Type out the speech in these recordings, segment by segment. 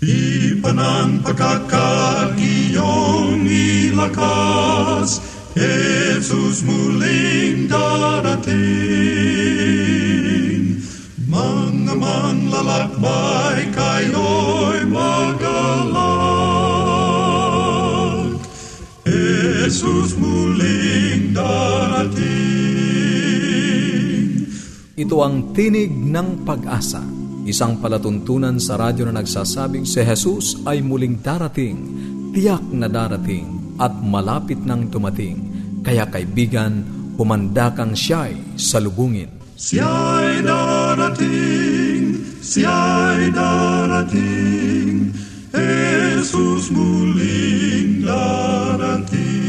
Ipanan pagkakaiyong ilakas, Jesus muling darating. Mga manlalakbay kayo'y magalak, Jesus muling darating. Ito ang tinig ng pag-asa, isang palatuntunan sa radyo na nagsasabing si Jesus ay muling darating, tiyak na darating at malapit nang dumating. Kaya kaibigan, humanda kang siya'y salubungin. Siya'y darating, siya'y darating, Jesus muling darating.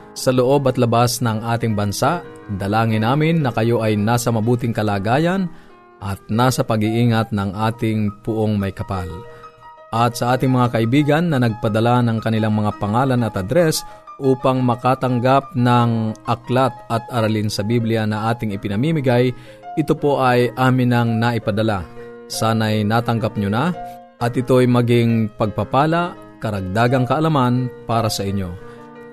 sa loob at labas ng ating bansa. Dalangin namin na kayo ay nasa mabuting kalagayan at nasa pag-iingat ng ating puong may kapal. At sa ating mga kaibigan na nagpadala ng kanilang mga pangalan at address upang makatanggap ng aklat at aralin sa Biblia na ating ipinamimigay, ito po ay amin ang naipadala. Sana'y natanggap nyo na, at ito'y maging pagpapala, karagdagang kaalaman para sa inyo.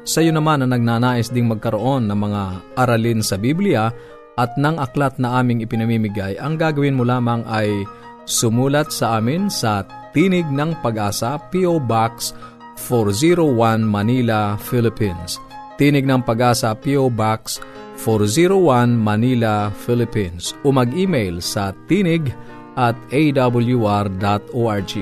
Sa iyo naman na nagnanais ding magkaroon ng mga aralin sa Biblia at ng aklat na aming ipinamimigay, ang gagawin mo lamang ay sumulat sa amin sa Tinig ng Pag-asa, P.O. Box 401, Manila, Philippines. Tinig ng Pag-asa, P.O. Box 401, Manila, Philippines. O mag-email sa tinig@awr.org.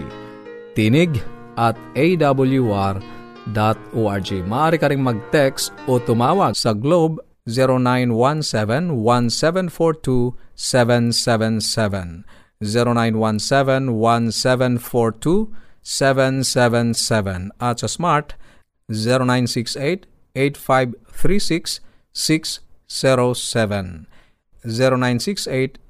tinig@awr.org. Maaari ka ring mag-text o tumawag sa Globe 0917-1742-777. 0917-1742-777. At sa Smart 0968-8536-607. 0968-8536-607.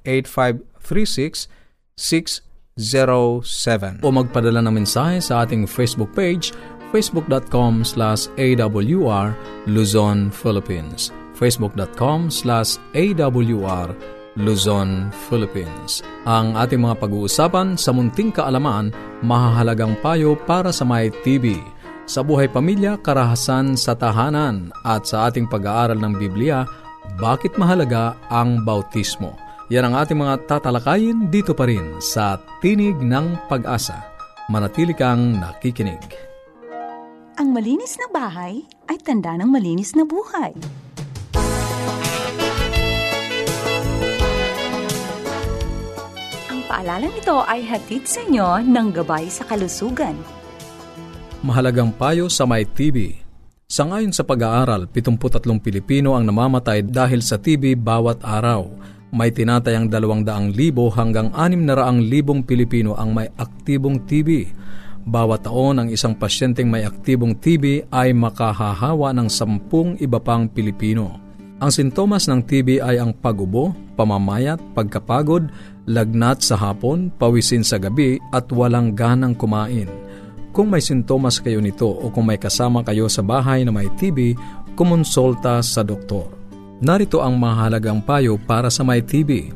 O magpadala ng mensahe sa ating Facebook page, facebook.com/awr Luzon, Philippines. facebook.com/awr Luzon, Philippines. Ang ating mga pag-uusapan sa munting kaalaman, mahahalagang payo para sa may TV, sa buhay pamilya, karahasan sa tahanan, at sa ating pag-aaral ng Biblia, bakit mahalaga ang bautismo. Yan ang ating mga tatalakayin dito pa rin sa Tinig ng Pag-asa. Manatili kang nakikinig. Ang malinis na bahay ay tanda ng malinis na buhay. Paalalang ito ay hatid sa inyo ng Gabay sa Kalusugan. Mahalagang payo sa may TB. Sangayon sa pag-aaral, 73 Pilipino ang namamatay dahil sa TB bawat araw. May tinatayang 200,000 hanggang 600,000 Pilipino ang may aktibong TB. Bawat taon, ang isang pasyenteng may aktibong TB ay makahahawa ng 10 iba pang Pilipino. Ang sintomas ng TB ay ang pag-ubo, pamamayat, pagkapagod, lagnat sa hapon, pawisin sa gabi, at walang ganang kumain. Kung may sintomas kayo nito o kung may kasama kayo sa bahay na may TB, kumonsulta sa doktor. Narito ang mahalagang payo para sa may TB.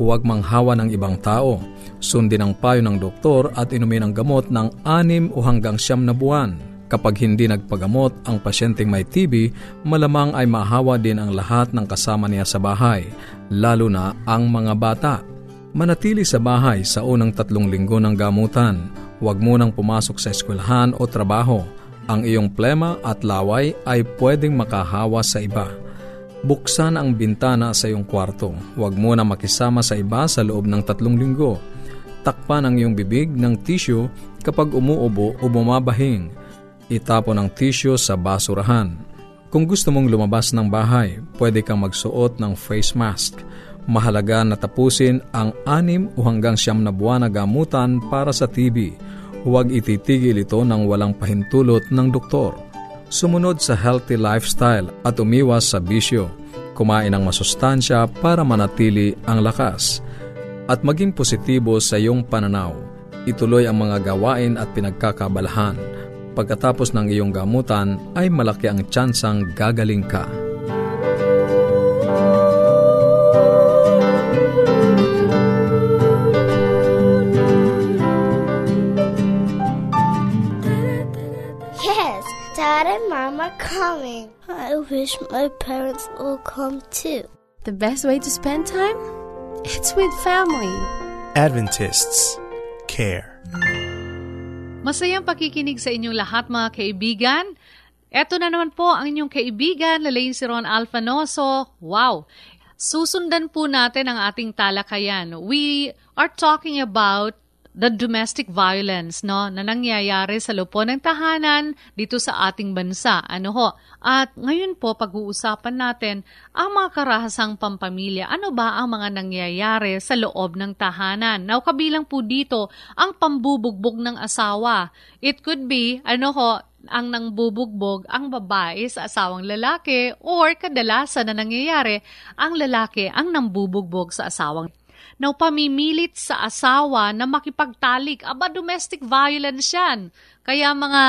Huwag manghawa ng ibang tao. Sundin ang payo ng doktor at inumin ang gamot ng 6 o hanggang 9 na buwan. Kapag hindi nagpagamot ang pasyenteng may TB, malamang ay mahawa din ang lahat ng kasama niya sa bahay, lalo na ang mga bata. Manatili sa bahay sa unang 3 linggo ng gamutan. Huwag munang pumasok sa eskwelahan o trabaho. Ang iyong plema at laway ay pwedeng makahawa sa iba. Buksan ang bintana sa iyong kwarto. Huwag munang makisama sa iba sa loob ng 3 linggo. Takpan ang iyong bibig ng tissue kapag umuubo o bumabahing. Itapon ang tissue sa basurahan. Kung gusto mong lumabas ng bahay, pwede kang magsuot ng face mask. Mahalaga na tapusin ang 6 o hanggang 9 na buwan na gamutan para sa TB. Huwag ititigil ito ng walang pahintulot ng doktor. Sumunod sa healthy lifestyle at umiwas sa bisyo. Kumain ng masustansya para manatili ang lakas. At maging positibo sa iyong pananaw. Ituloy ang mga gawain at pinagkakabalahan. Pagkatapos ng iyong gamutan ay malaki ang tsansang gagaling ka. Dad and Mom are coming. I wish my parents will come too. The best way to spend time? It's with family. Adventists care. Masayang pakikinig sa inyong lahat, mga kaibigan. Eto na naman po ang inyong kaibigan, Lalaine Saron Alfonso. Wow! Susundan po natin ang ating talakayan. We are talking about the domestic violence na nangyayari sa loob ng tahanan dito sa ating bansa. At ngayon po pag-uusapan natin ang mga karahasang pampamilya. Ano ba ang mga nangyayari sa loob ng tahanan? Now, kabilang po dito ang pambubugbog ng asawa. It could be ang nangbubugbog ang babae sa asawang lalaki, or kadalasan na nangyayari ang lalaki ang nangbubugbog sa asawang lalaki. Now, pamimilit sa asawa na makipagtalik. Aba, domestic violence yan. Kaya mga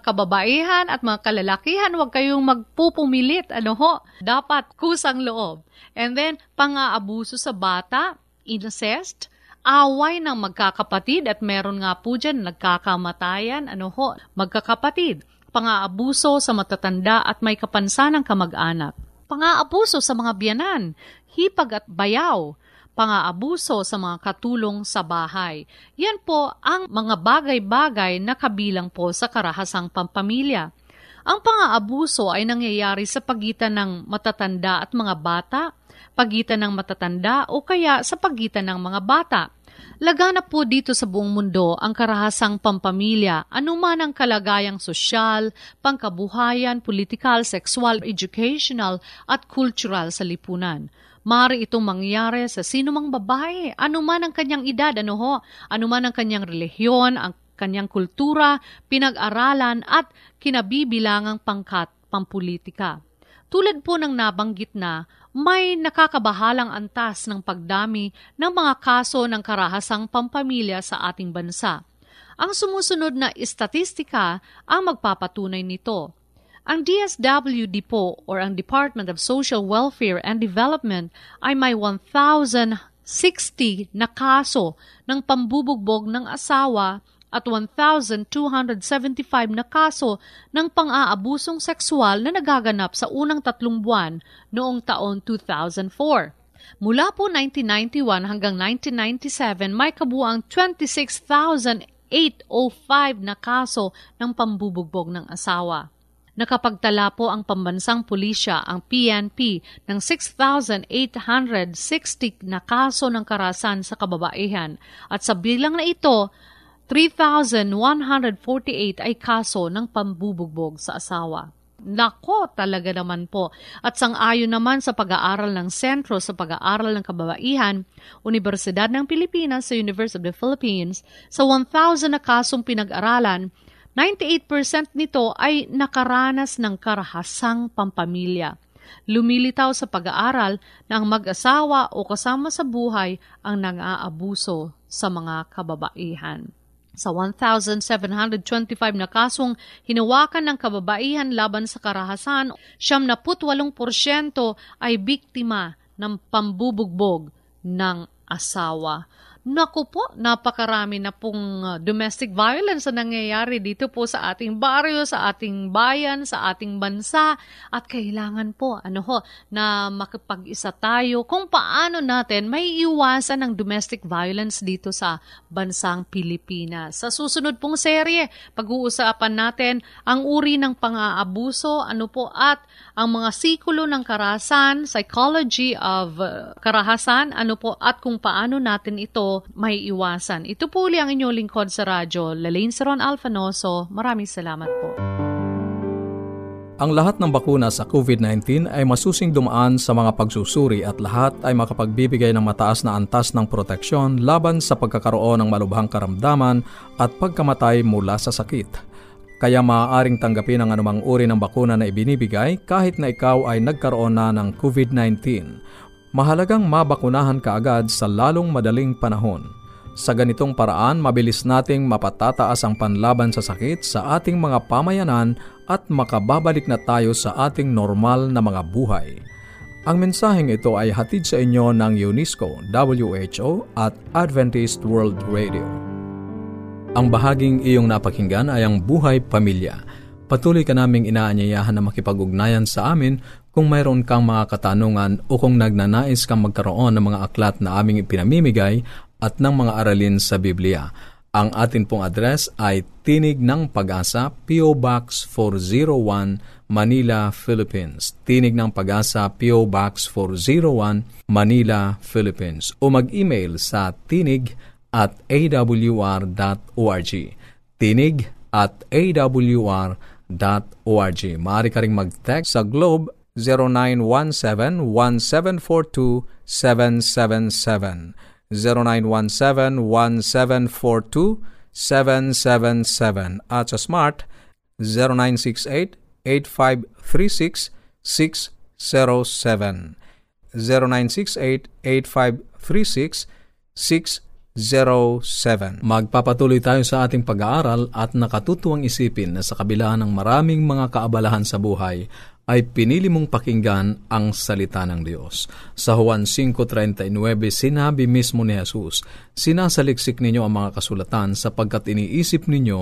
kababaihan at mga kalalakihan, huwag kayong magpupumilit. Dapat kusang loob. And then, pang-aabuso sa bata, incest, away ng magkakapatid, at meron nga po dyan nagkakamatayan, magkakapatid, pang-aabuso sa matatanda at may kapansanang kamag-anak, pang-aabuso sa mga biyanan, hipag at bayaw, pang-aabuso sa mga katulong sa bahay. Yan po ang mga bagay-bagay na kabilang po sa karahasang pampamilya. Ang pang-aabuso ay nangyayari sa pagitan ng matatanda at mga bata, pagitan ng matatanda o kaya sa pagitan ng mga bata. Laganap po dito sa buong mundo ang karahasang pampamilya, anuman ang kalagayang sosyal, pangkabuhayan, political, sexual, educational at cultural sa lipunan. Maaari itong mangyari sa sinumang babae, anuman ang kanyang edad, anuman ang kanyang relihiyon, ang kanyang kultura, pinag-aralan at kinabibilangang pangkat pampulitika. Tulad po ng nabanggit na, may nakakabahalang antas ng pagdami ng mga kaso ng karahasang pampamilya sa ating bansa. Ang sumusunod na istatistika ang magpapatunay nito. Ang DSWD po, or ang Department of Social Welfare and Development, ay may 1,060 na kaso ng pambubugbog ng asawa at 1,275 na kaso ng pang-aabusong seksual na nagaganap sa unang 3 buwan noong taon 2004. Mula po 1991 hanggang 1997, may kabuang 26,805 na kaso ng pambubugbog ng asawa. Nakapagtala po ang pambansang pulisya, ang PNP, ng 6,860 na kaso ng karahasan sa kababaihan, at sa bilang na ito, 3,148 ay kaso ng pambubugbog sa asawa. Nako, talaga naman po. At sang-ayon naman sa pag-aaral ng Sentro sa Pag-aaral ng Kababaihan, Universidad ng Pilipinas, sa University of the Philippines, sa 1,000 na kasong pinag-aralan, 98% nito ay nakaranas ng karahasang pampamilya. Lumilitaw sa pag-aaral na ang mag-asawa o kasama sa buhay ang nang-aabuso sa mga kababaihan. Sa 1,725 na kasong hinawakan ng kababaihan laban sa karahasan, 78% ay biktima ng pambubugbog ng asawa. Naku po, napakarami na pong domestic violence na nangyayari dito po sa ating baryo, sa ating bayan, sa ating bansa. At kailangan po na makipag-isa tayo kung paano natin may iwasan ang domestic violence dito sa bansang Pilipinas. Sa susunod pong serye, pag-uusapan natin ang uri ng pang-aabuso, at ang mga sikulo ng karahasan, psychology of karahasan, at kung paano natin ito may iwasan. Ito po uli ang inyong lingkod sa radyo, Lalaine Saron Alfonso. Maraming salamat po. Ang lahat ng bakuna sa COVID-19 ay masusing dumaan sa mga pagsusuri at lahat ay makapagbibigay ng mataas na antas ng proteksyon laban sa pagkakaroon ng malubhang karamdaman at pagkamatay mula sa sakit. Kaya maaaring tanggapin ang anumang uri ng bakuna na ibinibigay kahit na ikaw ay nagkaroon na ng COVID-19. Mahalagang mabakunahan ka agad sa lalong madaling panahon. Sa ganitong paraan, mabilis nating mapatataas ang panlaban sa sakit sa ating mga pamayanan at makababalik na tayo sa ating normal na mga buhay. Ang mensaheng ito ay hatid sa inyo ng UNESCO, WHO at Adventist World Radio. Ang bahaging iyong napakinggan ay ang buhay pamilya. Patuloy ka naming inaanyayahan na makipag-ugnayan sa amin kung mayroon kang mga katanungan o kung nagnanais kang magkaroon ng mga aklat na aming ipinamimigay at ng mga aralin sa Biblia. Ang atin pong address ay Tinig ng Pag-asa, P.O. Box 401, Manila, Philippines. Tinig ng Pag-asa, P.O. Box 401, Manila, Philippines. O mag-email sa tinig@awr.org. Tinig@awr.org. Maaari ka ring mag-text sa Globe 0917-1742-777. 0917-1742-777 at sa Smart 0968-8536-607 0968-8536-607. Magpapatuloy tayo sa ating pag-aaral at nakatutuwang isipin na sa kabila ng maraming mga kaabalahan sa buhay ay pinili mong pakinggan ang salita ng Diyos. Sa Juan 5:39, sinabi mismo ni Jesus, "Sinasaliksik ninyo ang mga kasulatan sapagkat iniisip ninyo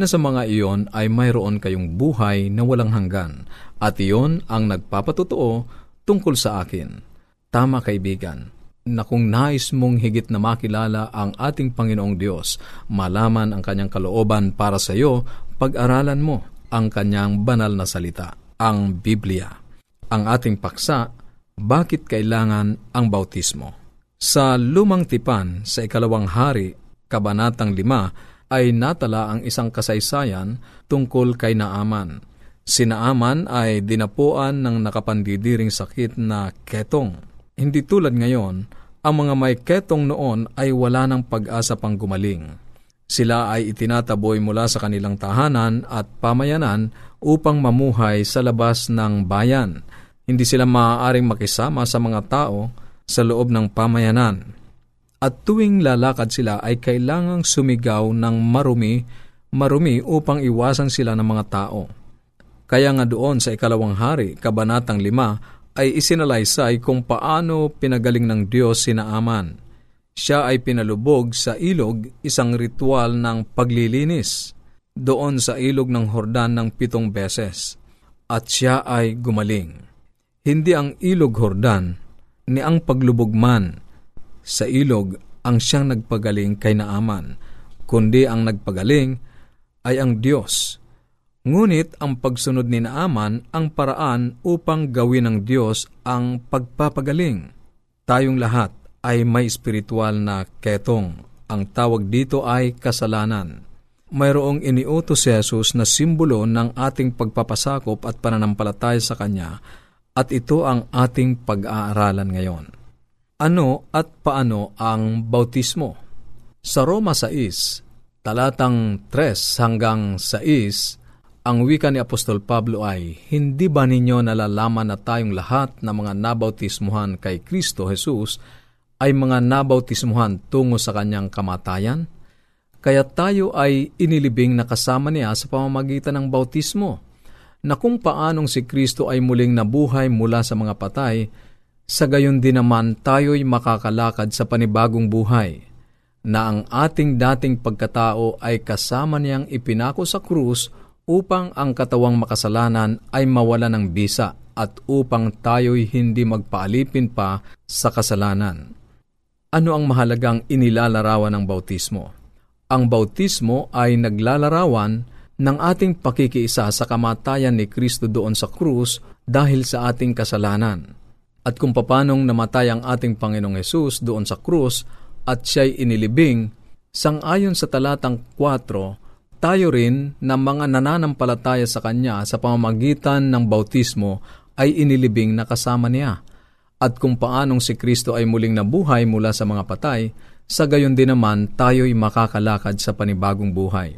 na sa mga iyon ay mayroon kayong buhay na walang hanggan, at iyon ang nagpapatotoo tungkol sa akin." Tama, kaibigan, na kung nais mong higit na makilala ang ating Panginoong Diyos, malaman ang Kanyang kalooban para sa iyo, pag-aralan mo ang Kanyang banal na salita, ang Biblia. Ang ating paksa, bakit kailangan ang bautismo? Sa Lumang Tipan, sa Ikalawang Hari, Kabanatang 5, ay natala ang isang kasaysayan tungkol kay Naaman. Si Naaman ay dinapuan ng nakapandidiring sakit na ketong. Hindi tulad ngayon, ang mga may ketong noon ay wala ng pag-asa pang gumaling. Sila ay itinataboy mula sa kanilang tahanan at pamayanan upang mamuhay sa labas ng bayan. Hindi sila maaaring makisama sa mga tao sa loob ng pamayanan. At tuwing lalakad sila ay kailangang sumigaw ng marumi upang iwasan sila ng mga tao. Kaya nga doon sa Ikalawang Hari, Kabanatang 5, ay isinalaysay kung paano pinagaling ng Diyos si Naaman. Siya ay pinalubog sa ilog, isang ritual ng paglilinis, doon sa ilog ng Jordan ng 7 beses, at siya ay gumaling. Hindi ang ilog Jordan, ni ang paglubog man sa ilog ang siyang nagpagaling kay Naaman, kundi ang nagpagaling ay ang Diyos. Ngunit ang pagsunod ni Naaman ang paraan upang gawin ng Diyos ang pagpapagaling. Tayong lahat ay may espiritual na ketong. Ang tawag dito ay kasalanan. Mayroong iniutos si Jesus na simbolo ng ating pagpapasakop at pananampalataya sa Kanya, at ito ang ating pag-aaralan ngayon. Ano at paano ang bautismo? Sa Roma 6, talatang 3 hanggang 6, ang wika ni Apostol Pablo ay, "Hindi ba ninyo nalalaman na tayong lahat na mga nabautismuhan kay Kristo Jesus ay mga nabautismuhan tungo sa Kanyang kamatayan? Kaya tayo ay inilibing na kasama Niya sa pamamagitan ng bautismo, na kung paanong si Kristo ay muling nabuhay mula sa mga patay, sa gayon din naman tayo'y makakalakad sa panibagong buhay, na ang ating dating pagkatao ay kasama Niyang ipinako sa krus upang ang katawang makasalanan ay mawala ng bisa at upang tayo'y hindi magpaalipin pa sa kasalanan." Ano ang mahalagang inilalarawan ng bautismo? Ang bautismo ay naglalarawan ng ating pakikiisa sa kamatayan ni Kristo doon sa krus dahil sa ating kasalanan. At kung papanong namatay ang ating Panginoong Hesus doon sa krus at siya'y inilibing, sang-ayon sa talatang 4, tayo rin na mga nananampalataya sa Kanya sa pamamagitan ng bautismo ay inilibing na kasama Niya. At kung paanong si Kristo ay muling nabuhay mula sa mga patay, sa gayon din naman tayo'y makakalakad sa panibagong buhay.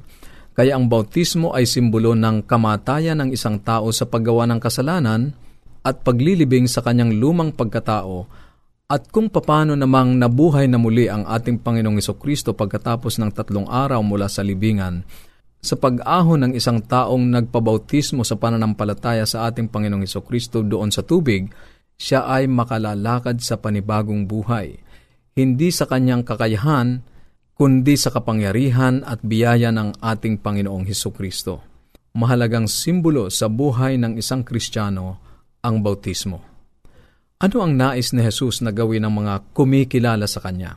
Kaya ang bautismo ay simbolo ng kamatayan ng isang tao sa paggawa ng kasalanan at paglilibing sa kanyang lumang pagkatao, at kung paano namang nabuhay na muli ang ating Panginoong Jesucristo pagkatapos ng 3 araw mula sa libingan, sa pag-ahon ng isang taong nagpabautismo sa pananampalataya sa ating Panginoong Jesucristo doon sa tubig, siya ay makalalakad sa panibagong buhay, hindi sa kanyang kakayahan, kundi sa kapangyarihan at biyaya ng ating Panginoong Jesucristo. Mahalagang simbolo sa buhay ng isang Kristiyano ang bautismo. Ano ang nais ni Jesus na gawin ng mga kumikilala sa Kanya?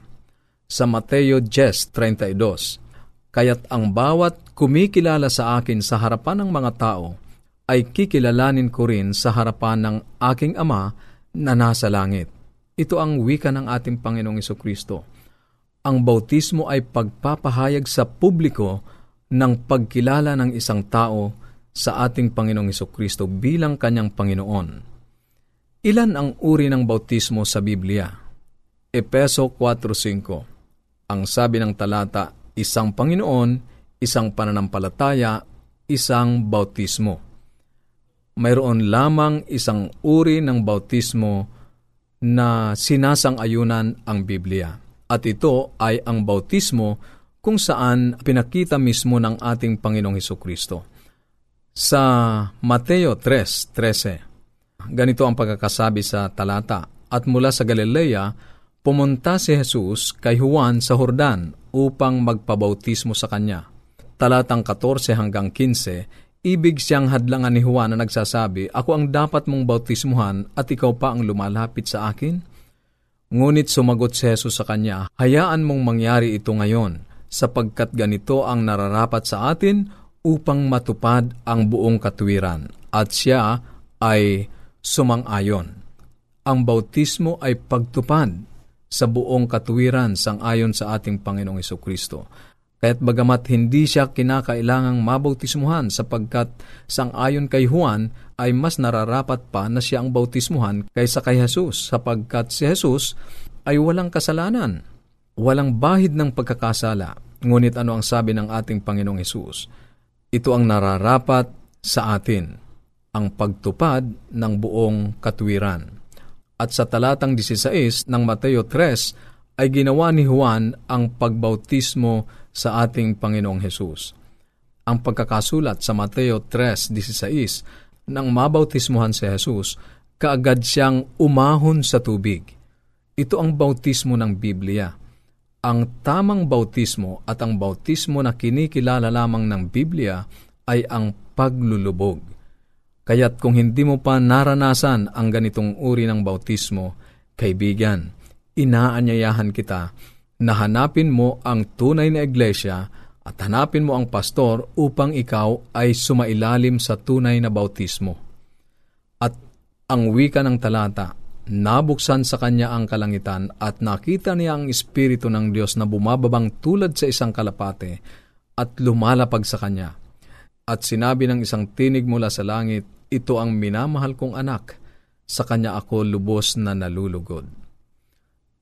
Sa Mateo 10:32, kaya't ang bawat kumikilala sa akin sa harapan ng mga tao ay kikilalanin ko rin sa harapan ng aking Ama na nasa langit. Ito ang wika ng ating Panginoong Jesucristo. Ang bautismo ay pagpapahayag sa publiko ng pagkilala ng isang tao sa ating Panginoong Jesucristo bilang Kanyang Panginoon. Ilan ang uri ng bautismo sa Biblia? Epeso 4:5. Ang sabi ng talata, isang Panginoon, isang pananampalataya, isang bautismo. Mayroon lamang isang uri ng bautismo na sinasang-ayunan ang Biblia. At ito ay ang bautismo kung saan pinakita mismo ng ating Panginoong Jesucristo. Sa Mateo 3:13, ganito ang pagkakasabi sa talata, at mula sa Galilea, pumunta si Jesus kay Juan sa Jordan upang magpabautismo sa kanya. Talatang 14-15, ibig siyang hadlangan ni Juan na nagsasabi, ako ang dapat mong bautismuhan at ikaw pa ang lumalapit sa akin? Ngunit sumagot si Jesus sa kanya, hayaan mong mangyari ito ngayon, sapagkat ganito ang nararapat sa atin upang matupad ang buong katuwiran. At siya ay sumang-ayon. Ang bautismo ay pagtupad sa buong katuwiran sang-ayon sa ating Panginoong Jesucristo. Kaya't bagamat hindi siya kinakailangang mabautismuhan sapagkat sang-ayon kay Juan ay mas nararapat pa na siya ang bautismuhan kaysa kay Jesus sapagkat si Jesus ay walang kasalanan, walang bahid ng pagkakasala. Ngunit ano ang sabi ng ating Panginoong Jesus? Ito ang nararapat sa atin, ang pagtupad ng buong katuwiran. At sa talatang 16 ng Mateo 3 ay ginawa ni Juan ang pagbautismo sa ating Panginoong Hesus. Ang pagkakasulat sa Mateo 3:16, nang mabautismuhan si Hesus, kaagad siyang umahon sa tubig. Ito ang bautismo ng Biblia. Ang tamang bautismo at ang bautismo na kinikilala lamang ng Biblia ay ang paglulubog. Kaya't kung hindi mo pa naranasan ang ganitong uri ng bautismo, kaibigan, inaanyayahan kita na hanapin mo ang tunay na iglesia at hanapin mo ang pastor upang ikaw ay sumailalim sa tunay na bautismo. At ang wika ng talata, nabuksan sa kanya ang kalangitan at nakita niya ang Espiritu ng Diyos na bumababang tulad sa isang kalapate at lumalapag sa kanya. At sinabi ng isang tinig mula sa langit, ito ang minamahal kong anak, sa kanya ako lubos na nalulugod.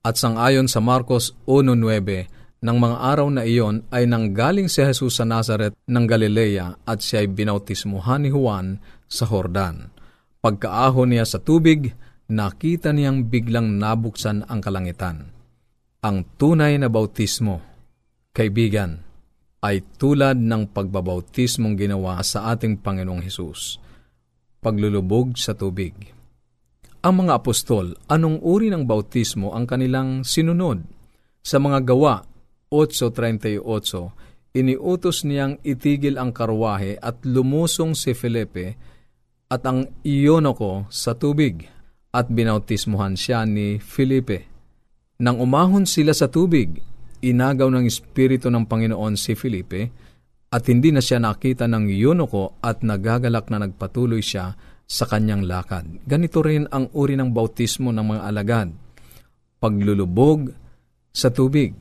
At sangayon sa Marcos 1:9, ng mga araw na iyon ay nanggaling si Jesus sa Nazaret ng Galilea at siya ay binautismuhan ni Juan sa Jordan. Pagkaahon niya sa tubig, nakita niyang biglang nabuksan ang kalangitan. Ang tunay na bautismo, kaibigan, ay tulad ng pagbabautismong ginawa sa ating Panginoong Hesus, paglulubog sa tubig. Ang mga apostol, anong uri ng bautismo ang kanilang sinunod? Sa mga Gawa 8:38, iniutos niyang itigil ang karwahe at lumusong si Felipe at ang Iyonoko sa tubig at binautismuhan siya ni Felipe. Nang umahon sila sa tubig, inagaw ng Espiritu ng Panginoon si Felipe at hindi na siya nakita ng Iyonoko at nagagalak na nagpatuloy siya sa kanyang lakad. Ganito rin ang uri ng bautismo ng mga alagad, paglulubog sa tubig.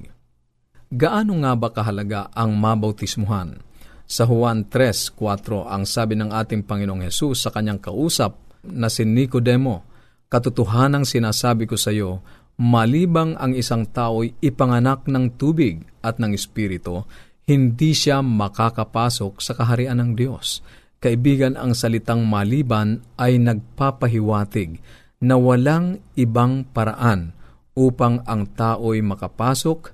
Gaano nga ba kahalaga ang mabautismuhan? Sa Juan 3:4, ang sabi ng ating Panginoong Hesus sa kanyang kausap na si Nicodemo, "Katotohanang sinasabi ko sa iyo, malibang ang isang tao'y ipanganak ng tubig at ng Espiritu, hindi siya makakapasok sa kaharian ng Diyos." Kaibigan, ang salitang maliban ay nagpapahiwatig na walang ibang paraan upang ang tao'y makapasok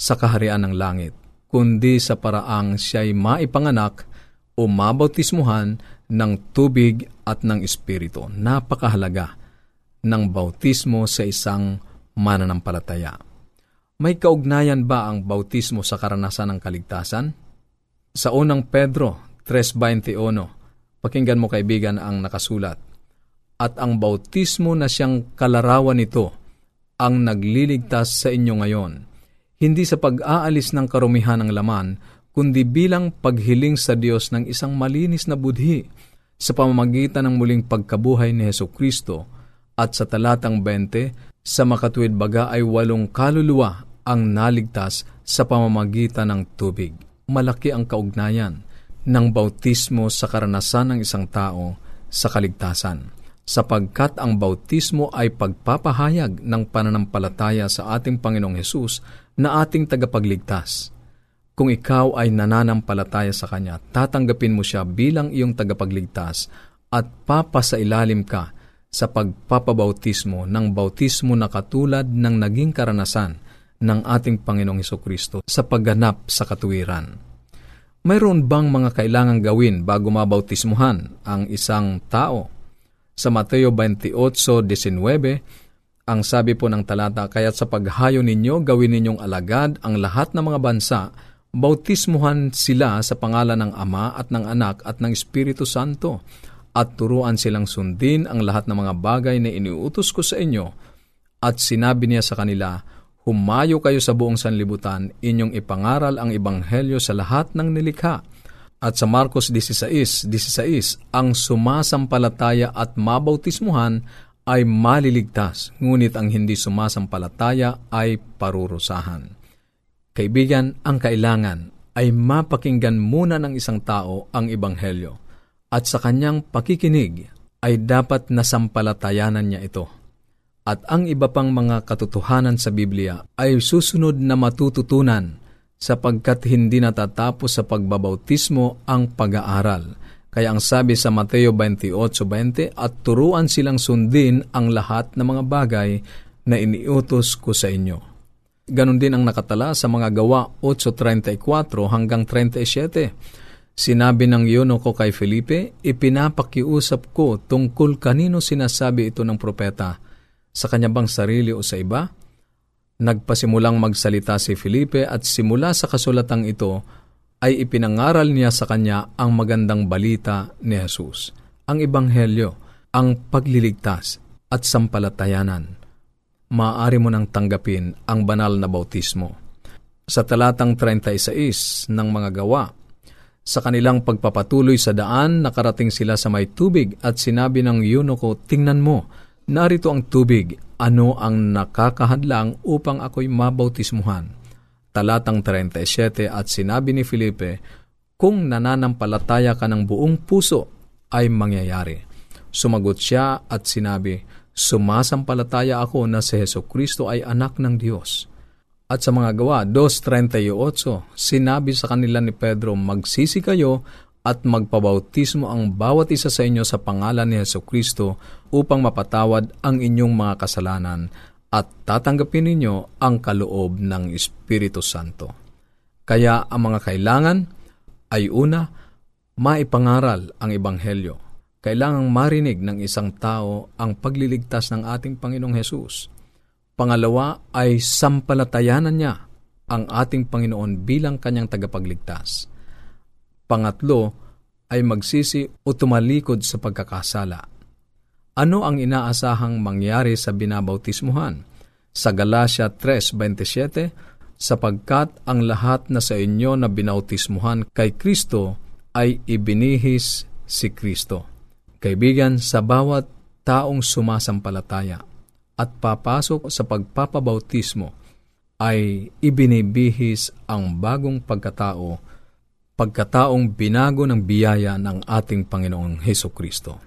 sa kaharian ng langit, kundi sa paraang siya'y maipanganak o mabautismuhan ng tubig at ng Espiritu. Napakahalaga ng bautismo sa isang mananampalataya. May kaugnayan ba ang bautismo sa karanasan ng kaligtasan? Sa unang Pedro 3:21, pakinggan mo kaibigan ang nakasulat, "At ang bautismo na siyang kalarawan nito ang nagliligtas sa inyo ngayon, hindi sa pag-aalis ng karumihan ng laman, kundi bilang paghiling sa Diyos ng isang malinis na budhi sa pamamagitan ng muling pagkabuhay ni Hesukristo." At sa talatang 20, "Sa makatuwid baga ay 8 kaluluwa ang naligtas sa pamamagitan ng tubig." Malaki ang kaugnayan ng bautismo sa karanasan ng isang tao sa kaligtasan, sapagkat ang bautismo ay pagpapahayag ng pananampalataya sa ating Panginoong Hesus na ating tagapagligtas. Kung ikaw ay nananampalataya sa Kanya, tatanggapin mo Siya bilang iyong tagapagligtas at papasailalim ka sa pagpapabautismo ng bautismo na katulad ng naging karanasan ng ating Panginoong Hesukristo sa pagganap sa katuwiran. Mayroon bang mga kailangang gawin bago mabautismuhan ang isang tao? Sa Mateo 28:19, ang sabi po ng talata, "Kaya't sa paghayo ninyo, gawin ninyong alagad ang lahat ng mga bansa, bautismuhan sila sa pangalan ng Ama at ng Anak at ng Espiritu Santo, at turuan silang sundin ang lahat ng mga bagay na iniuutos ko sa inyo." At sinabi niya sa kanila, "Humayo kayo sa buong sanlibutan, inyong ipangaral ang ebanghelyo sa lahat ng nilikha." At sa Marcos 16:16, "Ang sumasampalataya at mabautismuhan ay maliligtas, ngunit ang hindi sumasampalataya ay parurusahan." Kaibigan, ang kailangan ay mapakinggan muna ng isang tao ang ebanghelyo, at sa kanyang pakikinig ay dapat nasampalatayanan niya ito. At ang iba pang mga katotohanan sa Biblia ay susunod na matututunan, sapagkat hindi natatapos sa pagbabautismo ang pag-aaral. Kaya ang sabi sa Mateo 28:20, "At turuan silang sundin ang lahat ng mga bagay na iniutos ko sa inyo." Ganon din ang nakatala sa mga Gawa 8:34-37. Sinabi ng eunuko kay Felipe, "Ipinapakiusap ko tungkol kanino sinasabi ito ng propeta, sa kanya bang sarili o sa iba?" Nagpasimulang magsalita si Felipe, at simula sa kasulatang ito ay ipinangaral niya sa kanya ang magandang balita ni Jesus, ang ebanghelyo, ang pagliligtas at sampalatayanan. Maaari mo nang tanggapin ang banal na bautismo. Sa talatang 36 ng mga Gawa, "Sa kanilang pagpapatuloy sa daan, nakarating sila sa may tubig, at sinabi ng eunuko, 'Tingnan mo, narito ang tubig, ano ang nakakahadlang upang ako'y mabautismuhan?' Talatang 37, "At sinabi ni Felipe, 'Kung nananampalataya ka ng buong puso, ay mangyayari.' Sumagot siya at sinabi, 'Sumasampalataya ako na si Hesukristo ay anak ng Diyos.'" At sa mga Gawa 2:38, sinabi sa kanila ni Pedro, "Magsisi kayo at magpabautismo ang bawat isa sa inyo sa pangalan ni Hesukristo upang mapatawad ang inyong mga kasalanan, at tatanggapin ninyo ang kaloob ng Espiritu Santo." Kaya ang mga kailangan ay una, maipangaral ang ebanghelyo. Kailangang marinig ng isang tao ang pagliligtas ng ating Panginoong Hesus. Pangalawa ay sampalatayanan niya ang ating Panginoon bilang kanyang tagapagligtas. Pangatlo ay magsisi o tumalikod sa pagkakasala. Ano ang inaasahang mangyari sa binabautismuhan? Sa Galatia 3:27, "Sapagkat ang lahat na sa inyo na binautismuhan kay Kristo ay ibinihis si Kristo." Kaibigan, sa bawat taong sumasampalataya at papasok sa pagpapabautismo ay ibinibihis ang bagong pagkatao, pagkataong binago ng biyaya ng ating Panginoong Hesukristo.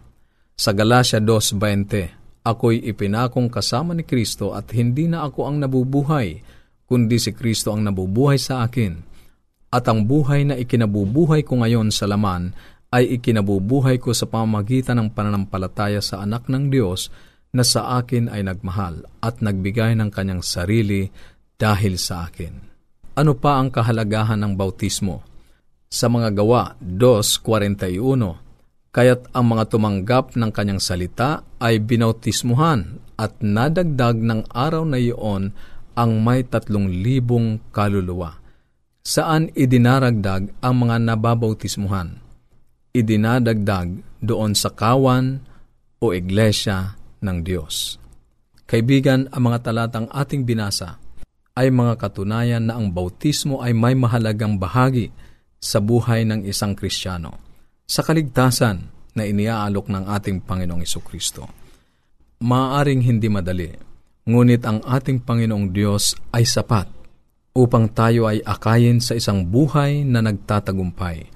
Sa Galacia 2:20, ako'y ipinakong kasama ni Kristo at hindi na ako ang nabubuhay, kundi si Kristo ang nabubuhay sa akin. At ang buhay na ikinabubuhay ko ngayon sa laman ay ikinabubuhay ko sa pamamagitan ng pananampalataya sa anak ng Diyos na sa akin ay nagmahal at nagbigay ng kanyang sarili dahil sa akin. Ano pa ang kahalagahan ng bautismo? Sa mga Gawa 2:41, kaya't ang mga tumanggap ng kanyang salita ay binautismuhan at nadagdag ng araw na iyon ang may 3,000 kaluluwa. Saan idinaragdag ang mga nababautismuhan? Idinadagdag doon sa kawan o iglesia ng Diyos. Kaibigan, ang mga talatang ating binasa ay mga katunayan na ang bautismo ay may mahalagang bahagi sa buhay ng isang Kristiyano, sa kaligtasan na iniaalok ng ating Panginoong Hesukristo. Maaaring hindi madali, ngunit ang ating Panginoong Diyos ay sapat upang tayo ay akayin sa isang buhay na nagtatagumpay.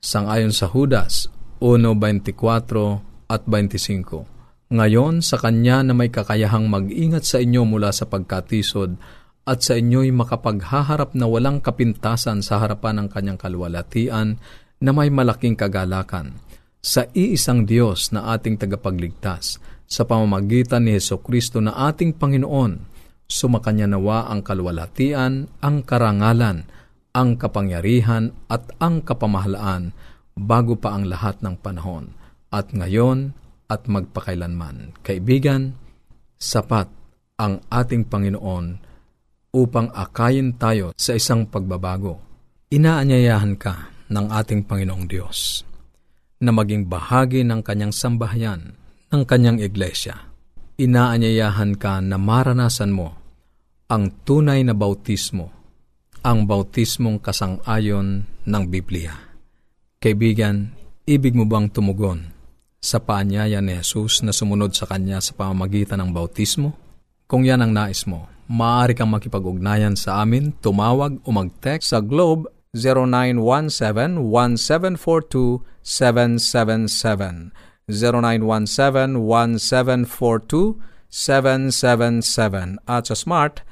Sangayon sa Judas 1:24 at 25, ngayon sa Kanya na may kakayahang mag-ingat sa inyo mula sa pagkatisod, at sa inyo'y makapaghaharap na walang kapintasan sa harapan ng kanyang kaluwalhatian na may malaking kagalakan, sa iisang Diyos na ating tagapagligtas, sa pamamagitan ni Hesukristo na ating Panginoon, sumakanya nawa ang kaluwalhatian, ang karangalan, ang kapangyarihan at ang kapamahalaan bago pa ang lahat ng panahon, at ngayon at magpakailanman. Kaibigan, sapat ang ating Panginoon upang akayin tayo sa isang pagbabago. Inaanyayahan ka ng ating Panginoong Diyos na maging bahagi ng kanyang sambahayan, ng kanyang iglesia. Inaanyayahan ka na maranasan mo ang tunay na bautismo, ang bautismong kasang-ayon ng Biblia. Kaibigan, ibig mo bang tumugon sa paanyaya ni Jesus na sumunod sa Kanya sa pamamagitan ng bautismo? Kung yan ang nais mo, maaari kang makipag-ugnayan sa amin, tumawag o mag-text sa Globe 0917-1742-777, 0917-1742-777, at sa Smart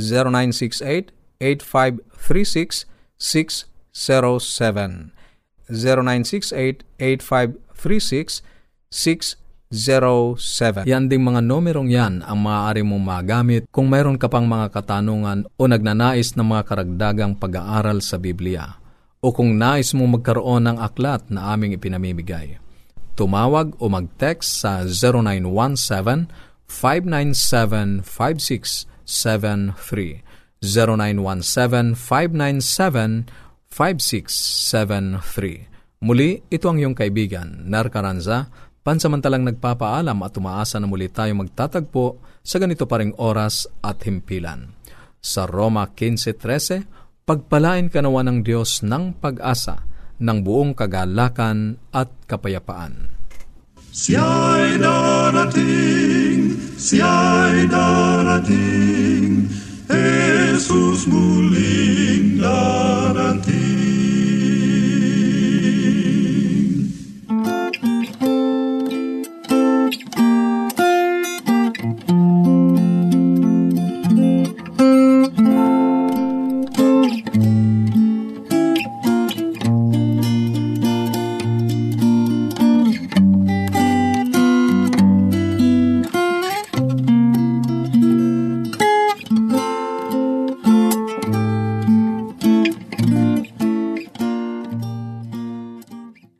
0968-8536-607, 0968-8536-607. 07. Yan ding mga numerong yan ang maaari mong magamit kung mayroon ka pang mga katanungan o nagnanais ng mga karagdagang pag-aaral sa Biblia o kung nais mong magkaroon ng aklat na aming ipinamimigay. Tumawag o mag-text sa 0917-597-5673, 0917-597-5673. Muli, ito ang iyong kaibigan, Nar Karanza, pansamantalang nagpapaalam at umaasa na muli tayo magtatagpo sa ganito pa ring oras at himpilan. Sa Roma 15:13, pagpalain ka nawa ng Diyos ng pag-asa, ng buong kagalakan at kapayapaan. Siya'y darating, siya'y darating, Jesus muling darating.